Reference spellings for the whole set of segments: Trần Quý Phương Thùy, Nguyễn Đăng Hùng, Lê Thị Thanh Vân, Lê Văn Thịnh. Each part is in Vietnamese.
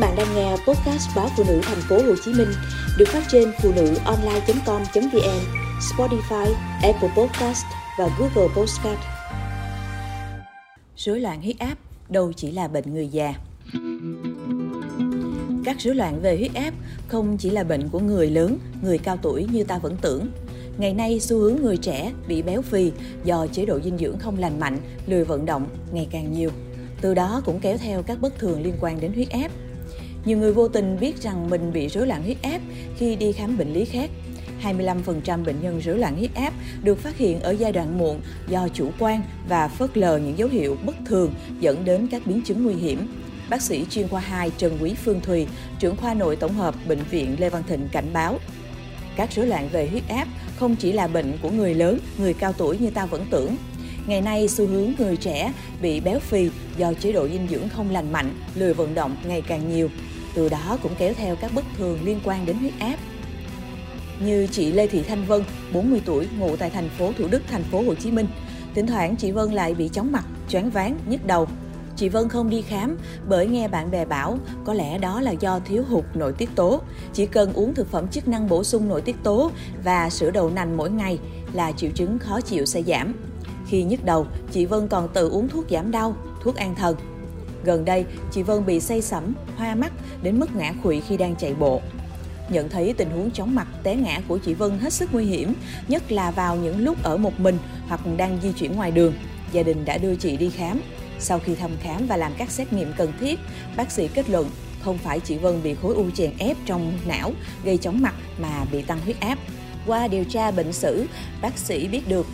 bạn đang nghe podcast báo Phụ Nữ Thành phố Hồ Chí Minh được phát trên phụ nữ online.com.vn, Spotify, Apple Podcast và Google Podcast. Rối loạn huyết áp đâu chỉ là bệnh người già. Các rối loạn về huyết áp không chỉ là bệnh của người lớn, người cao tuổi như ta vẫn tưởng. Ngày nay, xu hướng người trẻ bị béo phì do chế độ dinh dưỡng không lành mạnh, lười vận động ngày càng nhiều. Từ đó cũng kéo theo các bất thường liên quan đến huyết áp. Nhiều người vô tình biết rằng mình bị rối loạn huyết áp khi đi khám bệnh lý khác. 25% bệnh nhân rối loạn huyết áp được phát hiện ở giai đoạn muộn do chủ quan và phớt lờ những dấu hiệu bất thường dẫn đến các biến chứng nguy hiểm. Bác sĩ chuyên khoa 2 Trần Quý Phương Thùy, trưởng khoa nội tổng hợp Bệnh viện Lê Văn Thịnh cảnh báo. Các rối loạn về huyết áp không chỉ là bệnh của người lớn, người cao tuổi như ta vẫn tưởng. Ngày nay, xu hướng người trẻ bị béo phì do chế độ dinh dưỡng không lành mạnh, lười vận động ngày càng nhiều. Từ đó cũng kéo theo các bất thường liên quan đến huyết áp. Như chị Lê Thị Thanh Vân, 40 tuổi, ngụ tại thành phố Thủ Đức, thành phố Hồ Chí Minh. Thỉnh thoảng chị Vân lại bị chóng mặt, choáng váng, nhức đầu. Chị Vân không đi khám bởi nghe bạn bè bảo có lẽ đó là do thiếu hụt nội tiết tố. Chỉ cần uống thực phẩm chức năng bổ sung nội tiết tố và sữa đậu nành mỗi ngày là triệu chứng khó chịu sẽ giảm. Khi nhức đầu, chị Vân còn tự uống thuốc giảm đau, thuốc an thần. Gần đây, chị Vân bị say sẩm, hoa mắt đến mức ngã khuỵu khi đang chạy bộ. Nhận thấy tình huống chóng mặt, té ngã của chị Vân hết sức nguy hiểm, nhất là vào những lúc ở một mình hoặc đang di chuyển ngoài đường. Gia đình đã đưa chị đi khám. Sau khi thăm khám và làm các xét nghiệm cần thiết, bác sĩ kết luận không phải chị Vân bị khối u chèn ép trong não gây chóng mặt mà bị tăng huyết áp. Qua điều tra bệnh sử, bác sĩ biết được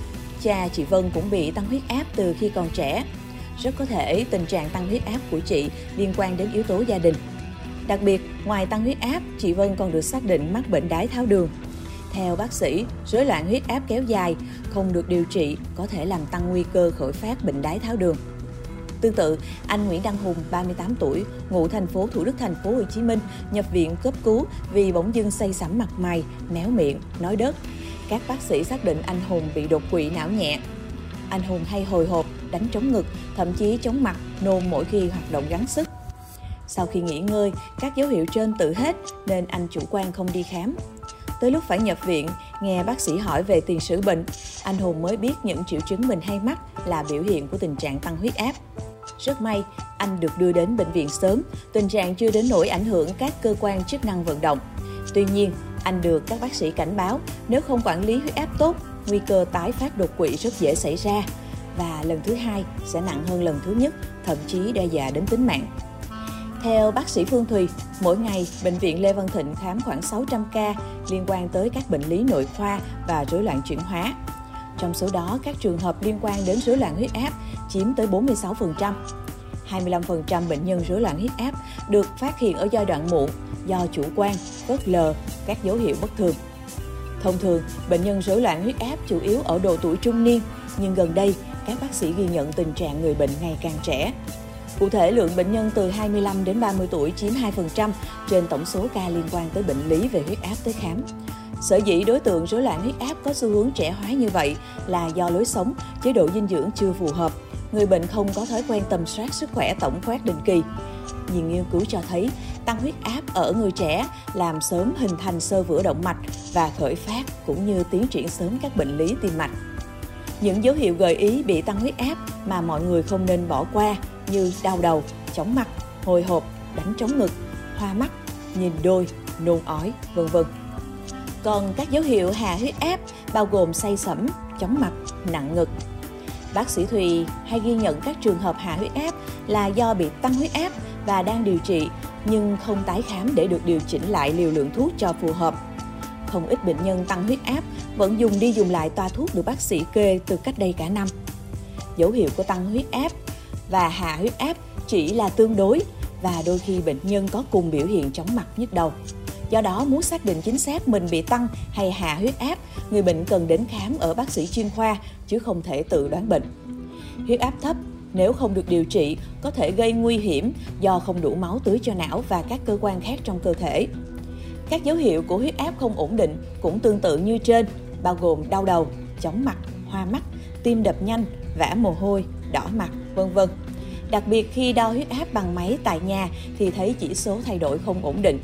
cha chị Vân cũng bị tăng huyết áp từ khi còn trẻ. Rất có thể tình trạng tăng huyết áp của chị liên quan đến yếu tố gia đình. Đặc biệt, ngoài tăng huyết áp, chị Vân còn được xác định mắc bệnh đái tháo đường. Theo bác sĩ, rối loạn huyết áp kéo dài, không được điều trị có thể làm tăng nguy cơ khởi phát bệnh đái tháo đường. Tương tự, anh Nguyễn Đăng Hùng, 38 tuổi, ngụ thành phố Thủ Đức, thành phố Hồ Chí Minh, nhập viện cấp cứu vì bỗng dưng say sẩm mặt mày, méo miệng, nói đớt. Các bác sĩ xác định anh Hùng bị đột quỵ não nhẹ. Anh Hùng hay hồi hộp, đánh trống ngực, thậm chí chóng mặt, nôn mỗi khi hoạt động gắng sức. Sau khi nghỉ ngơi, các dấu hiệu trên tự hết nên anh chủ quan không đi khám. Tới lúc phải nhập viện, nghe bác sĩ hỏi về tiền sử bệnh, anh Hùng mới biết những triệu chứng mình hay mắc là biểu hiện của tình trạng tăng huyết áp. Rất may, anh được đưa đến bệnh viện sớm, tình trạng chưa đến nỗi ảnh hưởng các cơ quan chức năng vận động. Tuy nhiên, anh được các bác sĩ cảnh báo nếu không quản lý huyết áp tốt, nguy cơ tái phát đột quỵ rất dễ xảy ra và lần thứ hai sẽ nặng hơn lần thứ nhất, thậm chí đe dọa đến tính mạng. Theo bác sĩ Phương Thùy, mỗi ngày, Bệnh viện Lê Văn Thịnh khám khoảng 600 ca liên quan tới các bệnh lý nội khoa và rối loạn chuyển hóa. Trong số đó, các trường hợp liên quan đến rối loạn huyết áp chiếm tới 46%. 25% bệnh nhân rối loạn huyết áp được phát hiện ở giai đoạn muộn do chủ quan, phớt lờ các dấu hiệu bất thường. Thông thường, bệnh nhân rối loạn huyết áp chủ yếu ở độ tuổi trung niên, nhưng gần đây, các bác sĩ ghi nhận tình trạng người bệnh ngày càng trẻ. Cụ thể, lượng bệnh nhân từ 25 đến 30 tuổi chiếm 2% trên tổng số ca liên quan tới bệnh lý về huyết áp tới khám. Sở dĩ đối tượng rối loạn huyết áp có xu hướng trẻ hóa như vậy là do lối sống, chế độ dinh dưỡng chưa phù hợp, người bệnh không có thói quen tầm soát sức khỏe tổng quát định kỳ. Nhiều nghiên cứu cho thấy tăng huyết áp ở người trẻ làm sớm hình thành xơ vữa động mạch và khởi phát cũng như tiến triển sớm các bệnh lý tim mạch. Những dấu hiệu gợi ý bị tăng huyết áp mà mọi người không nên bỏ qua như đau đầu, chóng mặt, hồi hộp, đánh trống ngực, hoa mắt, nhìn đôi, nôn ói, v.v. Còn các dấu hiệu hạ huyết áp bao gồm say sẩm, chóng mặt, nặng ngực. Bác sĩ Thùy hay ghi nhận các trường hợp hạ huyết áp là do bị tăng huyết áp và đang điều trị nhưng không tái khám để được điều chỉnh lại liều lượng thuốc cho phù hợp. Không ít bệnh nhân tăng huyết áp vẫn dùng đi dùng lại toa thuốc được bác sĩ kê từ cách đây cả năm. Dấu hiệu của tăng huyết áp và hạ huyết áp chỉ là tương đối và đôi khi bệnh nhân có cùng biểu hiện chóng mặt nhức đầu. Do đó, muốn xác định chính xác mình bị tăng hay hạ huyết áp, người bệnh cần đến khám ở bác sĩ chuyên khoa, chứ không thể tự đoán bệnh. Huyết áp thấp, nếu không được điều trị, có thể gây nguy hiểm do không đủ máu tưới cho não và các cơ quan khác trong cơ thể. Các dấu hiệu của huyết áp không ổn định cũng tương tự như trên, bao gồm đau đầu, chóng mặt, hoa mắt, tim đập nhanh, vã mồ hôi, đỏ mặt, v.v. đặc biệt khi đo huyết áp bằng máy tại nhà thì thấy chỉ số thay đổi không ổn định.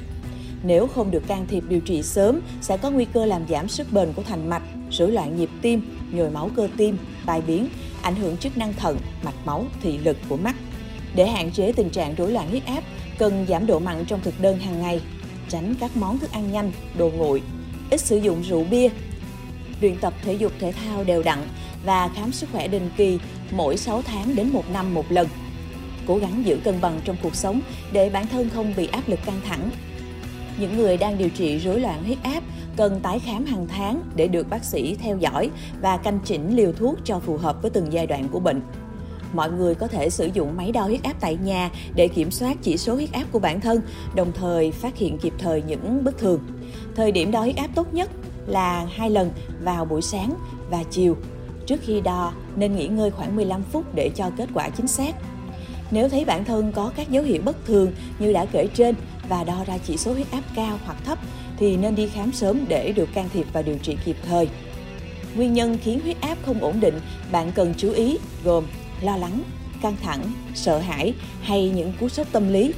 Nếu không được can thiệp điều trị sớm, sẽ có nguy cơ làm giảm sức bền của thành mạch, rối loạn nhịp tim, nhồi máu cơ tim, tai biến, ảnh hưởng chức năng thận, mạch máu, thị lực của mắt. Để hạn chế tình trạng rối loạn huyết áp, cần giảm độ mặn trong thực đơn hàng ngày, tránh các món thức ăn nhanh, đồ nguội, ít sử dụng rượu bia, luyện tập thể dục thể thao đều đặn và khám sức khỏe định kỳ mỗi 6 tháng đến 1 năm một lần. Cố gắng giữ cân bằng trong cuộc sống để bản thân không bị áp lực căng thẳng. Những người đang điều trị rối loạn huyết áp cần tái khám hàng tháng để được bác sĩ theo dõi và căn chỉnh liều thuốc cho phù hợp với từng giai đoạn của bệnh. Mọi người có thể sử dụng máy đo huyết áp tại nhà để kiểm soát chỉ số huyết áp của bản thân, đồng thời phát hiện kịp thời những bất thường. Thời điểm đo huyết áp tốt nhất là 2 lần vào buổi sáng và chiều. Trước khi đo, nên nghỉ ngơi khoảng 15 phút để cho kết quả chính xác. Nếu thấy bản thân có các dấu hiệu bất thường như đã kể trên và đo ra chỉ số huyết áp cao hoặc thấp thì nên đi khám sớm để được can thiệp và điều trị kịp thời. Nguyên nhân khiến huyết áp không ổn định bạn cần chú ý gồm lo lắng, căng thẳng, sợ hãi hay những cú sốc tâm lý,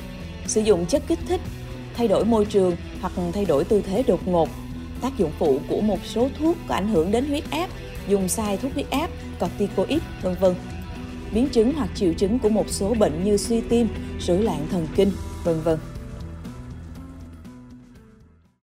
sử dụng chất kích thích, thay đổi môi trường hoặc thay đổi tư thế đột ngột. Tác dụng phụ của một số thuốc có ảnh hưởng đến huyết áp, dùng sai thuốc huyết áp, corticoid, v.v. Biến chứng hoặc triệu chứng của một số bệnh như suy tim, rối loạn thần kinh, v.v.